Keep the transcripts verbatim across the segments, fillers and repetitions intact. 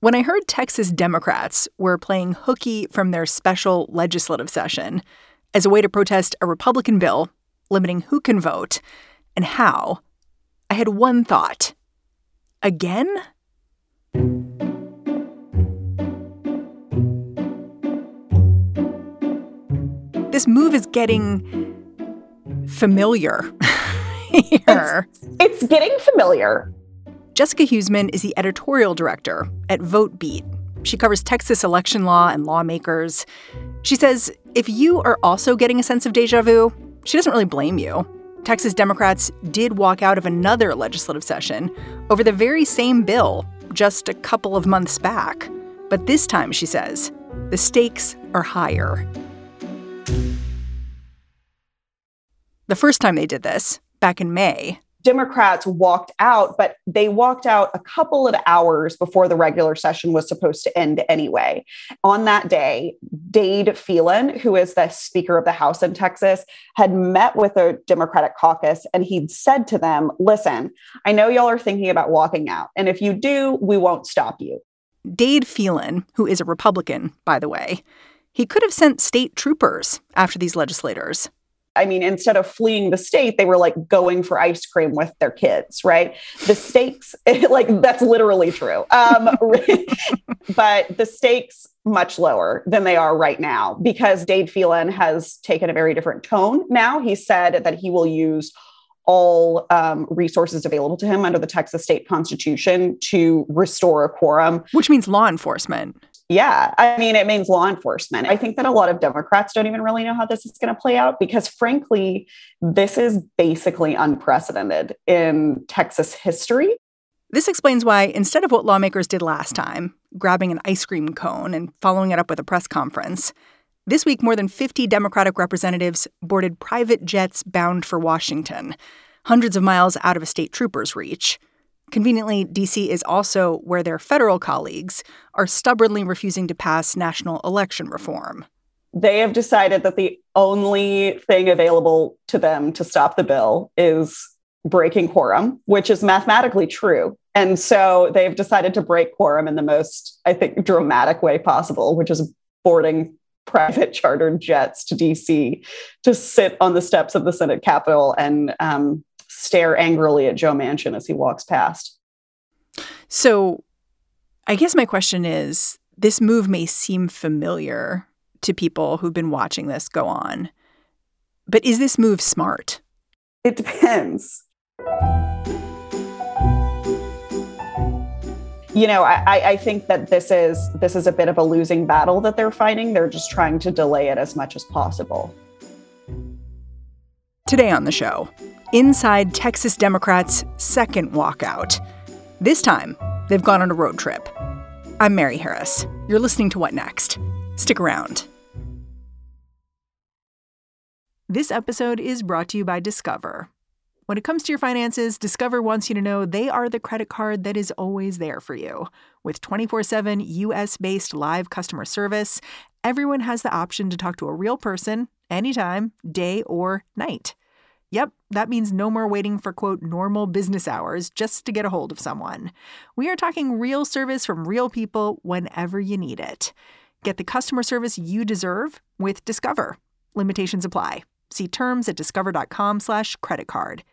When I heard Texas Democrats were playing hooky from their special legislative session as a way to protest a Republican bill limiting who can vote and how, I had one thought. Again? This move is getting familiar here. It's, it's getting familiar. Jessica Huseman is the editorial director at VoteBeat. She covers Texas election law and lawmakers. She says if you are also getting a sense of déjà vu, she doesn't really blame you. Texas Democrats did walk out of another legislative session over the very same bill just a couple of months back. But this time, she says, the stakes are higher. The first time they did this, back in May, Democrats walked out, but they walked out a couple of hours before the regular session was supposed to end anyway. On that day, Dade Phelan, who is the Speaker of the House in Texas, had met with a Democratic caucus, and he'd said to them, listen, I know y'all are thinking about walking out, and if you do, we won't stop you. Dade Phelan, who is a Republican, by the way, he could have sent state troopers after these legislators. I mean, instead of fleeing the state, they were like going for ice cream with their kids, right? The stakes, like that's literally true. Um, but the stakes much lower than they are right now because Dade Phelan has taken a very different tone now. He said that he will use all um, resources available to him under the Texas state constitution to restore a quorum. Which means law enforcement. Yeah. I mean, it means law enforcement. I think that a lot of Democrats don't even really know how this is going to play out because, frankly, this is basically unprecedented in Texas history. This explains why, instead of what lawmakers did last time, grabbing an ice cream cone and following it up with a press conference, this week more than fifty Democratic representatives boarded private jets bound for Washington, hundreds of miles out of a state trooper's reach. Conveniently, D C is also where their federal colleagues are stubbornly refusing to pass national election reform. They have decided that the only thing available to them to stop the bill is breaking quorum, which is mathematically true. And so they've decided to break quorum in the most, I think, dramatic way possible, which is boarding private chartered jets to D C to sit on the steps of the Senate Capitol and um stare angrily at Joe Manchin as he walks past. So I guess my question is, this move may seem familiar to people who've been watching this go on, but is this move smart? It depends. You know, I, I think that this is this is a bit of a losing battle that they're fighting. They're just trying to delay it as much as possible. Today on the show, inside Texas Democrats' second walkout. This time, they've gone on a road trip. I'm Mary Harris. You're listening to What Next? Stick around. This episode is brought to you by Discover. When it comes to your finances, Discover wants you to know they are the credit card that is always there for you. With twenty-four seven U S-based live customer service, everyone has the option to talk to a real person anytime, day or night. Yep, that means no more waiting for, quote, normal business hours just to get a hold of someone. We are talking real service from real people whenever you need it. Get the customer service you deserve with Discover. Limitations apply. See terms at discover.com slash credit card.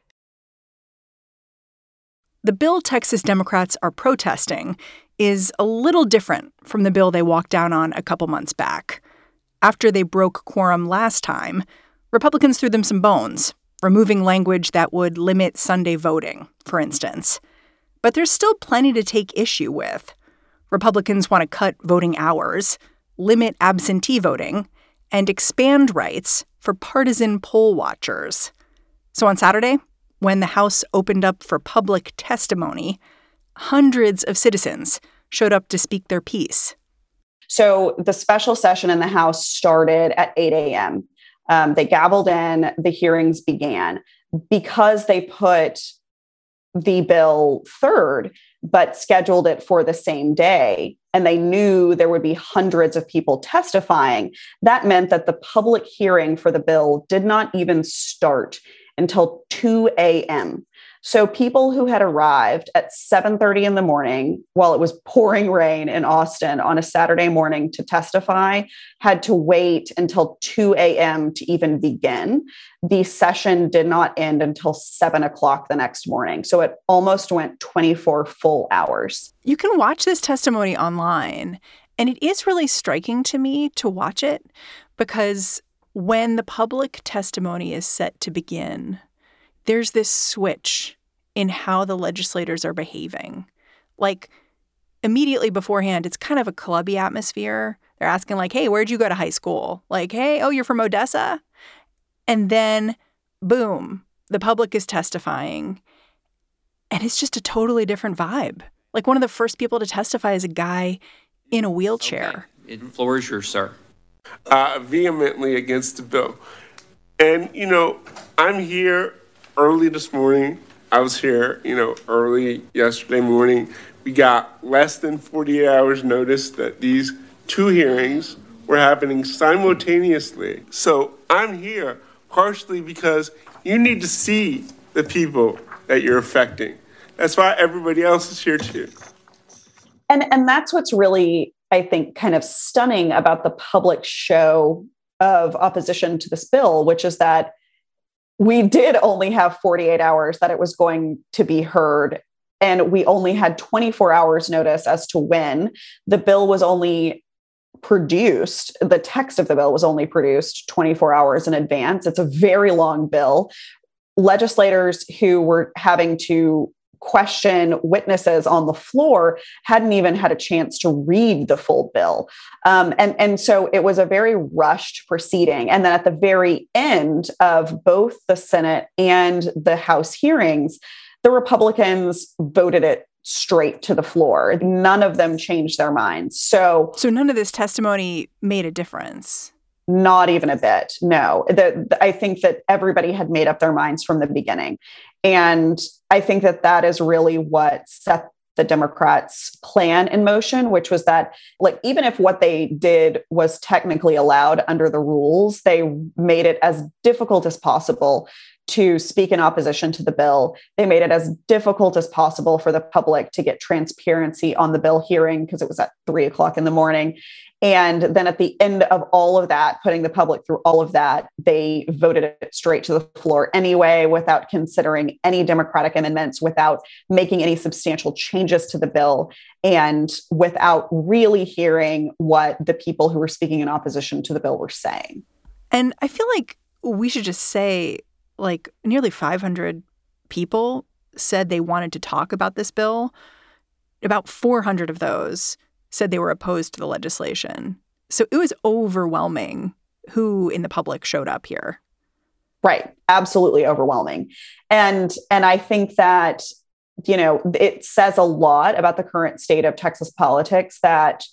The bill Texas Democrats are protesting is a little different from the bill they walked down on a couple months back. After they broke quorum last time, Republicans threw them some bones, removing language that would limit Sunday voting, for instance. But there's still plenty to take issue with. Republicans want to cut voting hours, limit absentee voting, and expand rights for partisan poll watchers. So on Saturday, when the House opened up for public testimony, hundreds of citizens showed up to speak their piece. So the special session in the House started at eight a.m. Um, they gaveled in, the hearings began. Because they put the bill third, but scheduled it for the same day, and they knew there would be hundreds of people testifying, that meant that the public hearing for the bill did not even start until two a.m. So people who had arrived at seven thirty in the morning while it was pouring rain in Austin on a Saturday morning to testify had to wait until two a.m. to even begin. The session did not end until seven o'clock the next morning. So it almost went twenty-four full hours. You can watch this testimony online, and it is really striking to me to watch it because when the public testimony is set to begin, there's this switch in how the legislators are behaving. Like, immediately beforehand, it's kind of a clubby atmosphere. They're asking, like, hey, where'd you go to high school? Like, hey, oh, you're from Odessa? And then, boom, the public is testifying. And it's just a totally different vibe. Like, one of the first people to testify is a guy in a wheelchair. Okay. The floor is yours, sir. Uh, vehemently against the bill. And, you know, I'm here early this morning. I was here, you know, early yesterday morning. We got less than forty-eight hours notice that these two hearings were happening simultaneously. So I'm here partially because you need to see the people that you're affecting. That's why everybody else is here too. And and that's what's really, I think, kind of stunning about the public show of opposition to this bill, which is that we did only have forty-eight hours that it was going to be heard, and we only had twenty-four hours notice as to when. The bill was only produced, the text of the bill was only produced twenty-four hours in advance. It's a very long bill. Legislators who were having to question witnesses on the floor hadn't even had a chance to read the full bill. Um, and, and so it was a very rushed proceeding. And then at the very end of both the Senate and the House hearings, the Republicans voted it straight to the floor. None of them changed their minds. So, so none of this testimony made a difference? Not even a bit, no. The, the, I think that everybody had made up their minds from the beginning. And I think that that is really what set the Democrats' plan in motion, which was that, like, even if what they did was technically allowed under the rules, they made it as difficult as possible to speak in opposition to the bill. They made it as difficult as possible for the public to get transparency on the bill hearing because it was at three o'clock in the morning. And then at the end of all of that, putting the public through all of that, they voted it straight to the floor anyway, without considering any Democratic amendments, without making any substantial changes to the bill, and without really hearing what the people who were speaking in opposition to the bill were saying. And I feel like we should just say, like, nearly five hundred people said they wanted to talk about this bill. About four hundred of those said they were opposed to the legislation. So it was overwhelming who in the public showed up here. Right. Absolutely overwhelming. And and I think that, you know, it says a lot about the current state of Texas politics that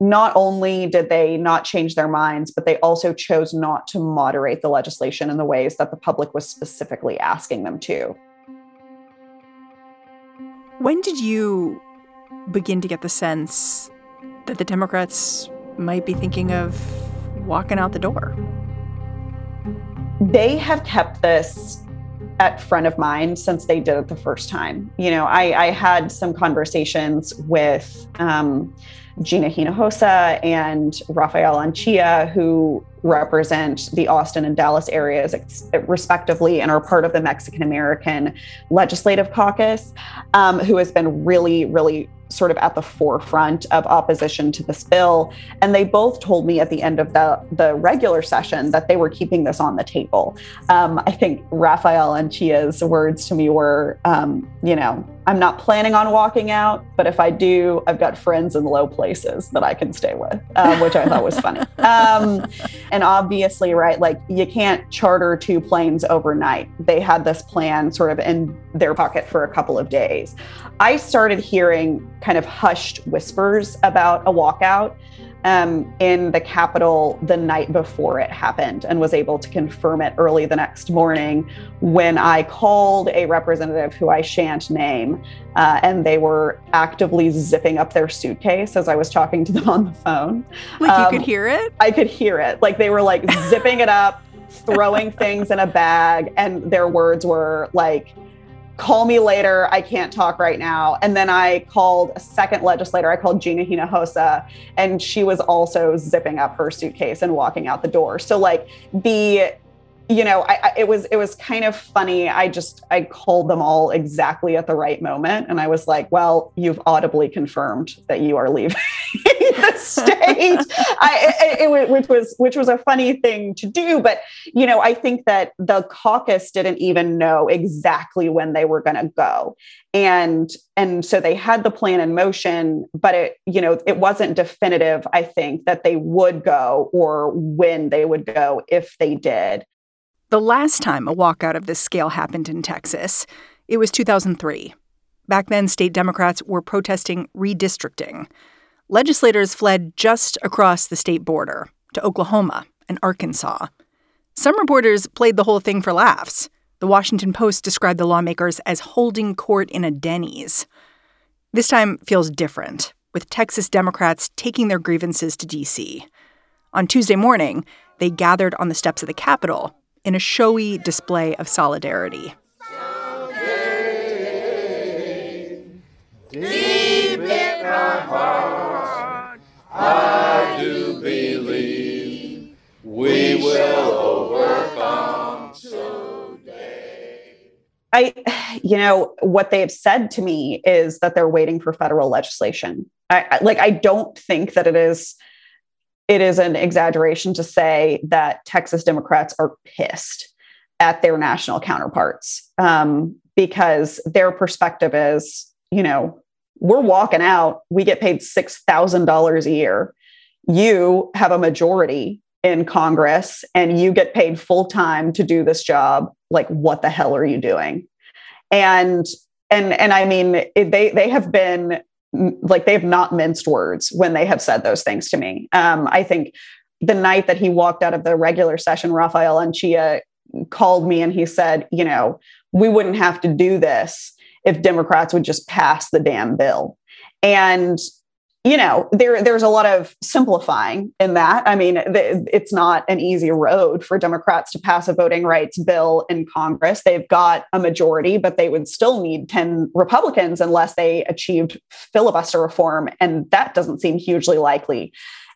not only did they not change their minds, but they also chose not to moderate the legislation in the ways that the public was specifically asking them to. When did you begin to get the sense that the Democrats might be thinking of walking out the door? They have kept this at front of mind since they did it the first time. You know, I, I had some conversations with um, Gina Hinojosa and Rafael Anchia, who represent the Austin and Dallas areas respectively and are part of the Mexican-American Legislative Caucus, um, who has been really, really sort of at the forefront of opposition to this bill. And they both told me at the end of the, the regular session that they were keeping this on the table. Um, I think Rafael Anchia's words to me were, um, you know, I'm not planning on walking out, but if I do, I've got friends in low places that I can stay with, um, which I thought was funny. Um, and obviously, right, like you can't charter two planes overnight. They had this plan sort of in their pocket for a couple of days. I started hearing kind of hushed whispers about a walkout um, in the Capitol the night before it happened, and was able to confirm it early the next morning when I called a representative who I shan't name, uh, and they were actively zipping up their suitcase as I was talking to them on the phone. Like um, you could hear it? I could hear it. Like they were like zipping it up, throwing things in a bag, and their words were like, "Call me later, I can't talk right now." And then I called a second legislator, I called Gina Hinojosa, and she was also zipping up her suitcase and walking out the door. So like the, you know, I, I, it was it was kind of funny. I just, I called them all exactly at the right moment. And I was like, well, you've audibly confirmed that you are leaving the state, I, it, it, which was which was a funny thing to do. But, you know, I think that the caucus didn't even know exactly when they were going to go. And and so they had the plan in motion, but it, you know, it wasn't definitive, I think, that they would go or when they would go if they did. The last time a walkout of this scale happened in Texas, it was two thousand three. Back then, state Democrats were protesting redistricting. Legislators fled just across the state border to Oklahoma and Arkansas. Some reporters played the whole thing for laughs. The Washington Post described the lawmakers as holding court in a Denny's. This time feels different, with Texas Democrats taking their grievances to D C. On Tuesday morning, they gathered on the steps of the Capitol in a showy display of solidarity. Someday, deep in my heart, I do believe we will overcome someday. I, you know, what they've said to me is that they're waiting for federal legislation. I, I like, I don't think that it is It is an exaggeration to say that Texas Democrats are pissed at their national counterparts um, because their perspective is, you know, we're walking out. We get paid six thousand dollars a year. You have a majority in Congress and you get paid full time to do this job. Like, what the hell are you doing? And and and I mean, they they have been. Like they have not minced words when they have said those things to me. Um, I think the night that he walked out of the regular session, Rafael Anchia called me and he said, you know, we wouldn't have to do this if Democrats would just pass the damn bill. And, you know, there there's a lot of simplifying in that. I mean, th- it's not an easy road for Democrats to pass a voting rights bill in Congress. They've got a majority, but they would still need ten Republicans unless they achieved filibuster reform. And that doesn't seem hugely likely.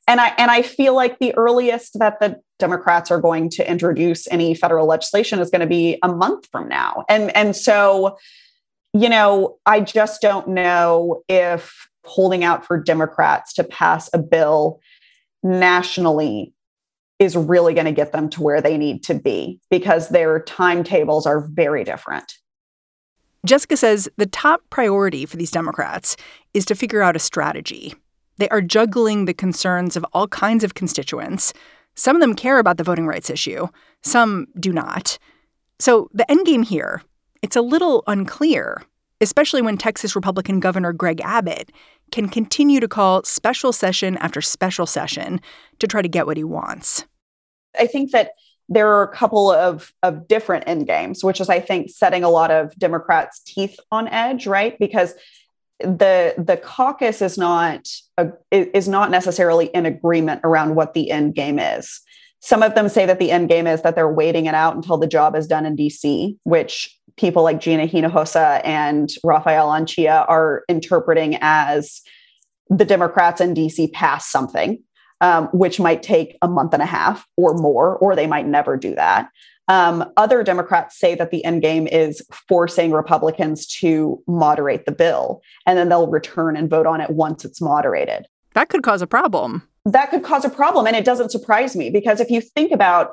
And I and I feel like the earliest that the Democrats are going to introduce any federal legislation is going to be a month from now. And, and so, you know, I just don't know if holding out for Democrats to pass a bill nationally is really going to get them to where they need to be because their timetables are very different. Jessica says the top priority for these Democrats is to figure out a strategy. They are juggling the concerns of all kinds of constituents. Some of them care about the voting rights issue. Some do not. So the endgame here, it's a little unclear, especially when Texas Republican Governor Greg Abbott can continue to call special session after special session to try to get what he wants. I think that there are a couple of, of different end games, which is, I think, setting a lot of Democrats' teeth on edge, right? Because the the caucus is not a, is not necessarily in agreement around what the end game is. Some of them say that the end game is that they're waiting it out until the job is done in D C, which people like Gina Hinojosa and Rafael Anchia are interpreting as the Democrats in D C pass something, um, which might take a month and a half or more, or they might never do that. Um, other Democrats say that the end game is forcing Republicans to moderate the bill, and then they'll return and vote on it once it's moderated. That could cause a problem. That could cause a problem. And it doesn't surprise me because if you think about,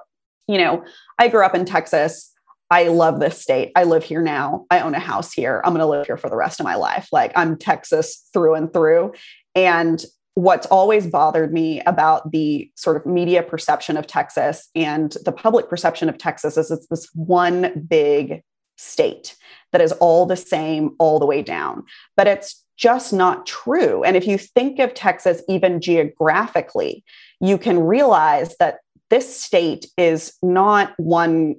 you know, I grew up in Texas. I love this state. I live here now. I own a house here. I'm going to live here for the rest of my life. Like, I'm Texas through and through. And what's always bothered me about the sort of media perception of Texas and the public perception of Texas is it's this one big state that is all the same all the way down. But it's just not true. And if you think of Texas even geographically, you can realize that this state is not one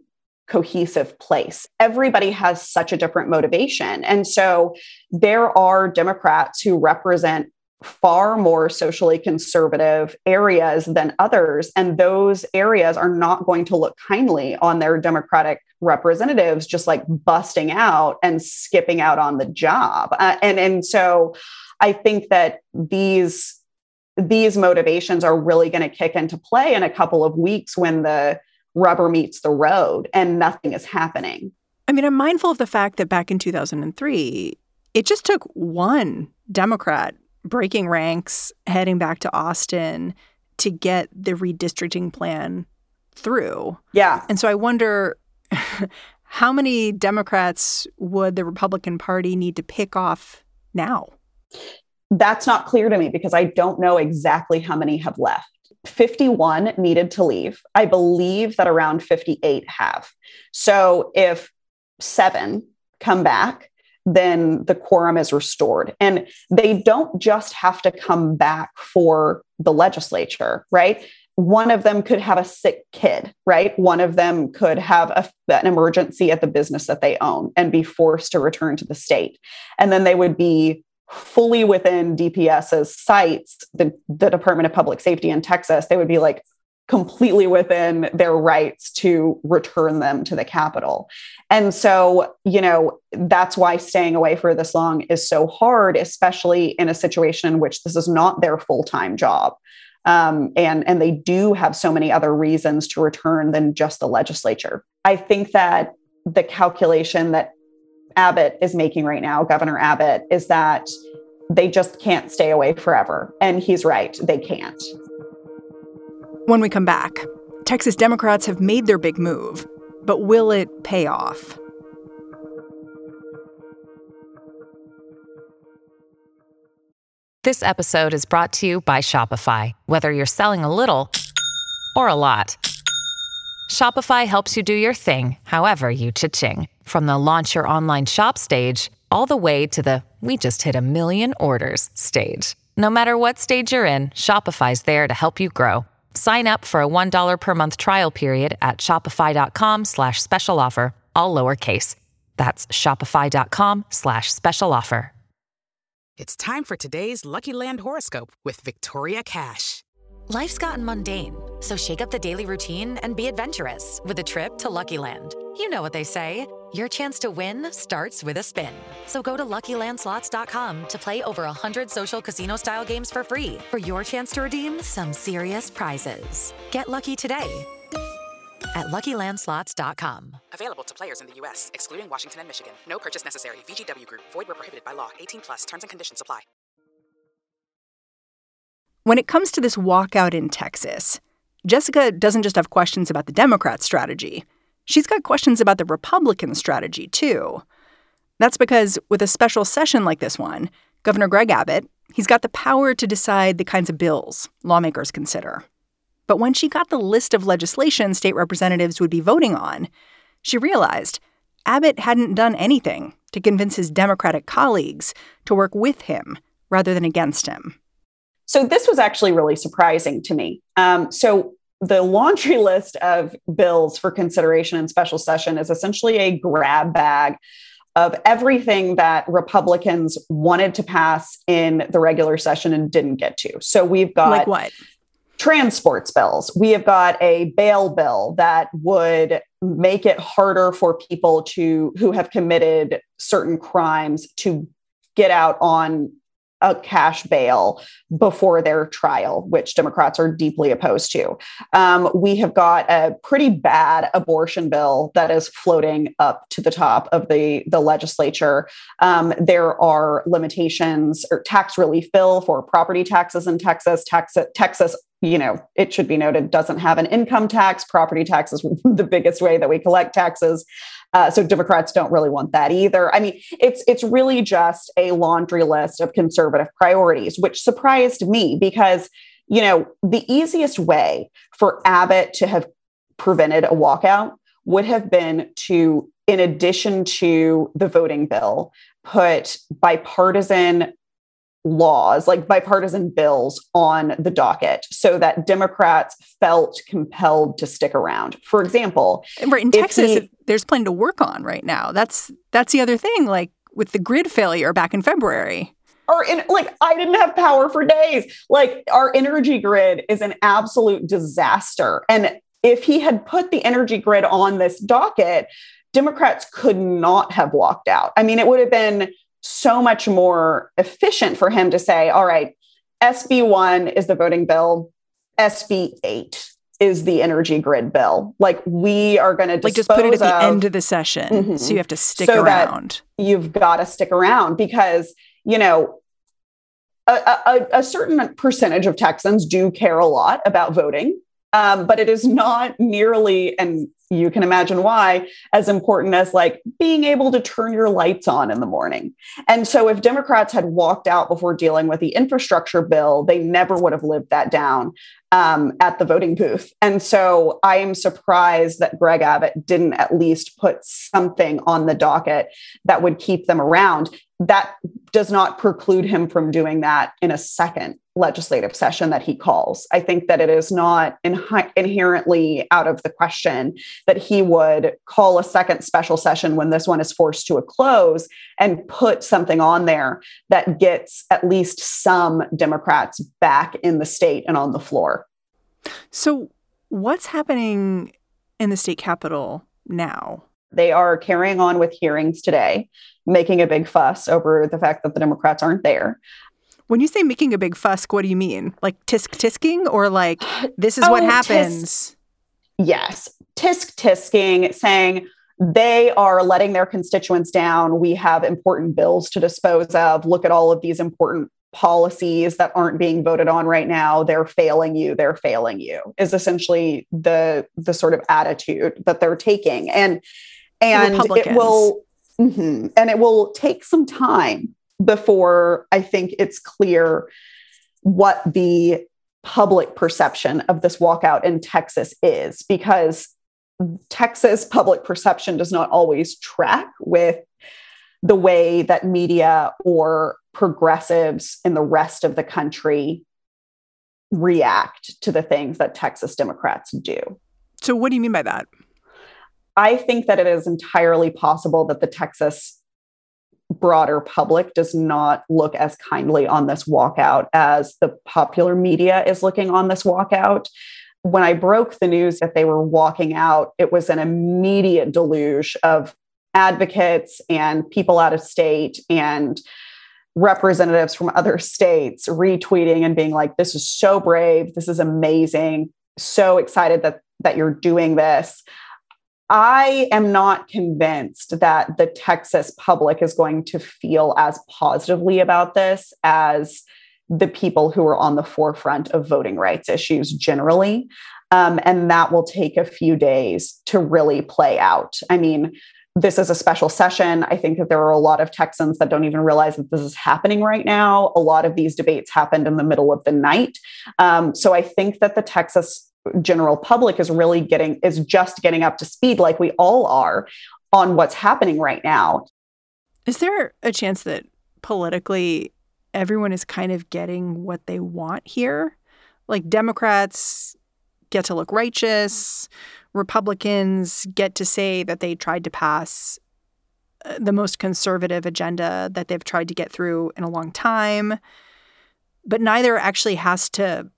cohesive place. Everybody has such a different motivation. And so there are Democrats who represent far more socially conservative areas than others. And those areas are not going to look kindly on their Democratic representatives just like busting out and skipping out on the job. Uh, and, and so I think that these, these motivations are really going to kick into play in a couple of weeks when the rubber meets the road and nothing is happening. I mean, I'm mindful of the fact that back in two thousand three, it just took one Democrat breaking ranks, heading back to Austin to get the redistricting plan through. Yeah. And so I wonder how many Democrats would the Republican Party need to pick off now? That's not clear to me because I don't know exactly how many have left. fifty-one needed to leave. I believe that around fifty-eight have. So if seven come back, then the quorum is restored. And they don't just have to come back for the legislature, right? One of them could have a sick kid, right? One of them could have a, an emergency at the business that they own and be forced to return to the state. And then they would be fully within D P S's sites, the, the Department of Public Safety in Texas. They would be like completely within their rights to return them to the Capitol. And so, you know, that's why staying away for this long is so hard, especially in a situation in which this is not their full-time job. Um, and, and they do have so many other reasons to return than just the legislature. I think that the calculation that Abbott is making right now, Governor Abbott, is that they just can't stay away forever. And he's right, they can't. When we come back, Texas Democrats have made their big move, but will it pay off? This episode is brought to you by Shopify. Whether you're selling a little or a lot, Shopify helps you do your thing, however you cha-ching. From the launch your online shop stage, all the way to the we just hit a million orders stage. No matter what stage you're in, Shopify's there to help you grow. Sign up for a one dollar per month trial period at shopify.com slash special offer, all lowercase. That's shopify.com slash special offer. It's time for today's Lucky Land horoscope with Victoria Cash. Life's gotten mundane, so shake up the daily routine and be adventurous with a trip to Lucky Land. You know what they say, your chance to win starts with a spin. So go to Lucky Land Slots dot com to play over one hundred social casino-style games for free for your chance to redeem some serious prizes. Get lucky today at Lucky Land Slots dot com. Available to players in the U S, excluding Washington and Michigan. No purchase necessary. V G W Group. Void where prohibited by law. eighteen plus. Terms and conditions apply. When it comes to this walkout in Texas, Jessica doesn't just have questions about the Democrat strategy. She's got questions about the Republican strategy, too. That's because with a special session like this one, Governor Greg Abbott, he's got the power to decide the kinds of bills lawmakers consider. But when she got the list of legislation state representatives would be voting on, she realized Abbott hadn't done anything to convince his Democratic colleagues to work with him rather than against him. So this was actually really surprising to me. Um, so the laundry list of bills for consideration in special session is essentially a grab bag of everything that Republicans wanted to pass in the regular session and didn't get to. So we've got like what? Transports bills. We have got a bail bill that would make it harder for people to who have committed certain crimes to get out on a cash bail before their trial, which Democrats are deeply opposed to. Um, we have got a pretty bad abortion bill that is floating up to the top of the, the legislature. Um, there are limitations or tax relief bill for property taxes in Texas. Texas, Texas you know, it should be noted, doesn't have an income tax. Property tax is the biggest way that we collect taxes. Uh, so Democrats don't really want that either. I mean, it's it's really just a laundry list of conservative priorities, which surprised me because, you know, the easiest way for Abbott to have prevented a walkout would have been to, in addition to the voting bill, put bipartisan laws, like bipartisan bills on the docket so that Democrats felt compelled to stick around. For example, right in Texas, he, there's plenty to work on right now. That's that's the other thing, like with the grid failure back in February. Or in, like, I didn't have power for days. Like, our energy grid is an absolute disaster. And if he had put the energy grid on this docket, Democrats could not have walked out. I mean, it would have been so much more efficient for him to say, all right, S B one is the voting bill. S B eight is the energy grid bill. Like, we are going to dispose of. Like, just put it at the end of the session. Mm-hmm. So you have to stick so around. You've got to stick around because, you know, a, a, a certain percentage of Texans do care a lot about voting. Um, but it is not nearly, and you can imagine why, as important as like being able to turn your lights on in the morning. And so if Democrats had walked out before dealing with the infrastructure bill, they never would have lived that down um, at the voting booth. And so I am surprised that Greg Abbott didn't at least put something on the docket that would keep them around. That does not preclude him from doing that in a second legislative session that he calls. I think that it is not in- inherently out of the question that he would call a second special session when this one is forced to a close and put something on there that gets at least some Democrats back in the state and on the floor. So what's happening in the state capitol now? They are carrying on with hearings today, making a big fuss over the fact that the Democrats aren't there. When you say making a big fuss, what do you mean? Like tisk-tisking or like, this is oh, what happens? Tisk- yes. Tisk-tisking, saying they are letting their constituents down. We have important bills to dispose of. Look at all of these important policies that aren't being voted on right now. They're failing you. They're failing you is essentially the the sort of attitude that they're taking. And, and it will mm-hmm, and it will take some time before I think it's clear what the public perception of this walkout in Texas is, because Texas public perception does not always track with the way that media or progressives in the rest of the country react to the things that Texas Democrats do. So what do you mean by that? I think that it is entirely possible that the Texas broader public does not look as kindly on this walkout as the popular media is looking on this walkout. When I broke the news that they were walking out, it was an immediate deluge of advocates and people out of state and representatives from other states retweeting and being like, this is so brave. This is amazing. So excited that, that you're doing this. I am not convinced that the Texas public is going to feel as positively about this as the people who are on the forefront of voting rights issues generally. Um, and that will take a few days to really play out. I mean, this is a special session. I think that there are a lot of Texans that don't even realize that this is happening right now. A lot of these debates happened in the middle of the night. Um, so I think that the Texas general public is really getting, is just getting up to speed like we all are on what's happening right now. Is there a chance that politically everyone is kind of getting what they want here? Like Democrats get to look righteous, Republicans get to say that they tried to pass the most conservative agenda that they've tried to get through in a long time, but neither actually has to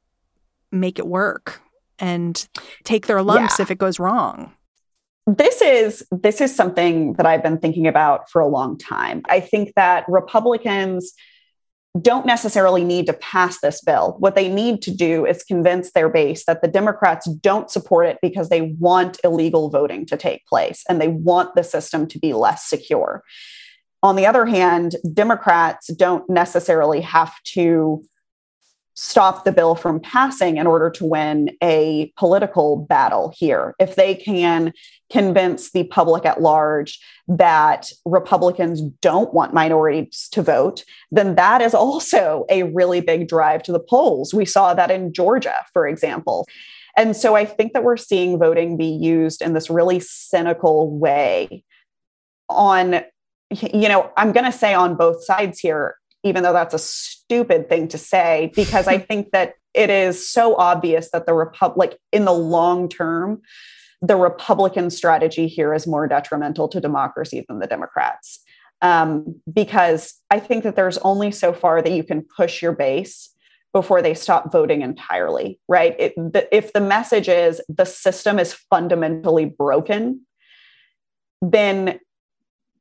make it work and take their lumps yeah. if it goes wrong. This is this is something that I've been thinking about for a long time. I think that Republicans don't necessarily need to pass this bill. What they need to do is convince their base that the Democrats don't support it because they want illegal voting to take place and they want the system to be less secure. On the other hand, Democrats don't necessarily have to stop the bill from passing in order to win a political battle here. If they can convince the public at large that Republicans don't want minorities to vote, then that is also a really big drive to the polls. We saw that in Georgia, for example. And so I think that we're seeing voting be used in this really cynical way on, you know, I'm going to say on both sides here, even though that's a stupid thing to say, because I think that it is so obvious that the Republic, in the long term, the Republican strategy here is more detrimental to democracy than the Democrats. Um, because I think that there's only so far that you can push your base before they stop voting entirely, right? It, the, if the message is the system is fundamentally broken, then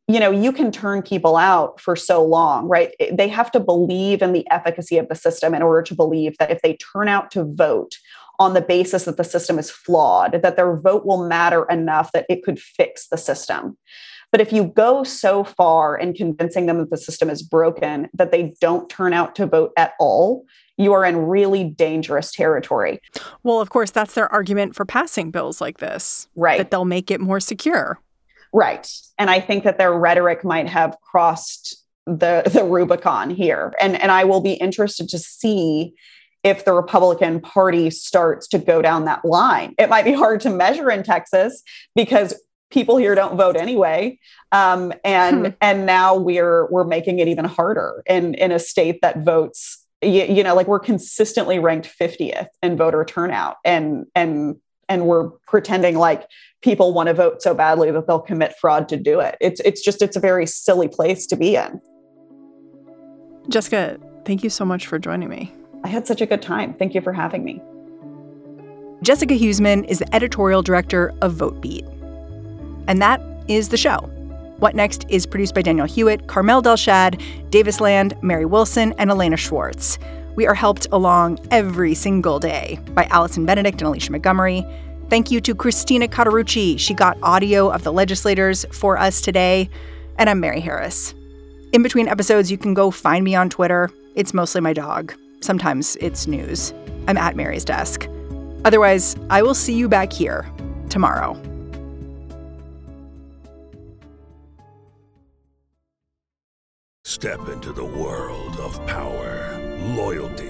you know, you can turn people out for so long, right? They have to believe in the efficacy of the system in order to believe that if they turn out to vote on the basis that the system is flawed, that their vote will matter enough that it could fix the system. But if you go so far in convincing them that the system is broken that they don't turn out to vote at all, you are in really dangerous territory. Well, of course, that's their argument for passing bills like this, right? That they'll make it more secure. Right. And I think that their rhetoric might have crossed the, the Rubicon here. And, and I will be interested to see if the Republican Party starts to go down that line. It might be hard to measure in Texas because people here don't vote anyway. Um, and hmm. and now we're we're making it even harder in, in a state that votes, you, you know, like we're consistently ranked fiftieth in voter turnout. And and And we're pretending like people want to vote so badly that they'll commit fraud to do it. It's it's just, it's a very silly place to be in. Jessica, thank you so much for joining me. I had such a good time. Thank you for having me. Jessica Huseman is the editorial director of VoteBeat. And that is the show. What Next is produced by Daniel Hewitt, Carmel Delshad, Davis Land, Mary Wilson, and Elena Schwartz. We are helped along every single day by Allison Benedict and Alicia Montgomery. Thank you to Christina Cotarucci. She got audio of the legislators for us today. And I'm Mary Harris. In between episodes, you can go find me on Twitter. It's mostly my dog. Sometimes it's news. I'm at Mary's Desk. Otherwise, I will see you back here tomorrow. Step into the world of power, loyalty,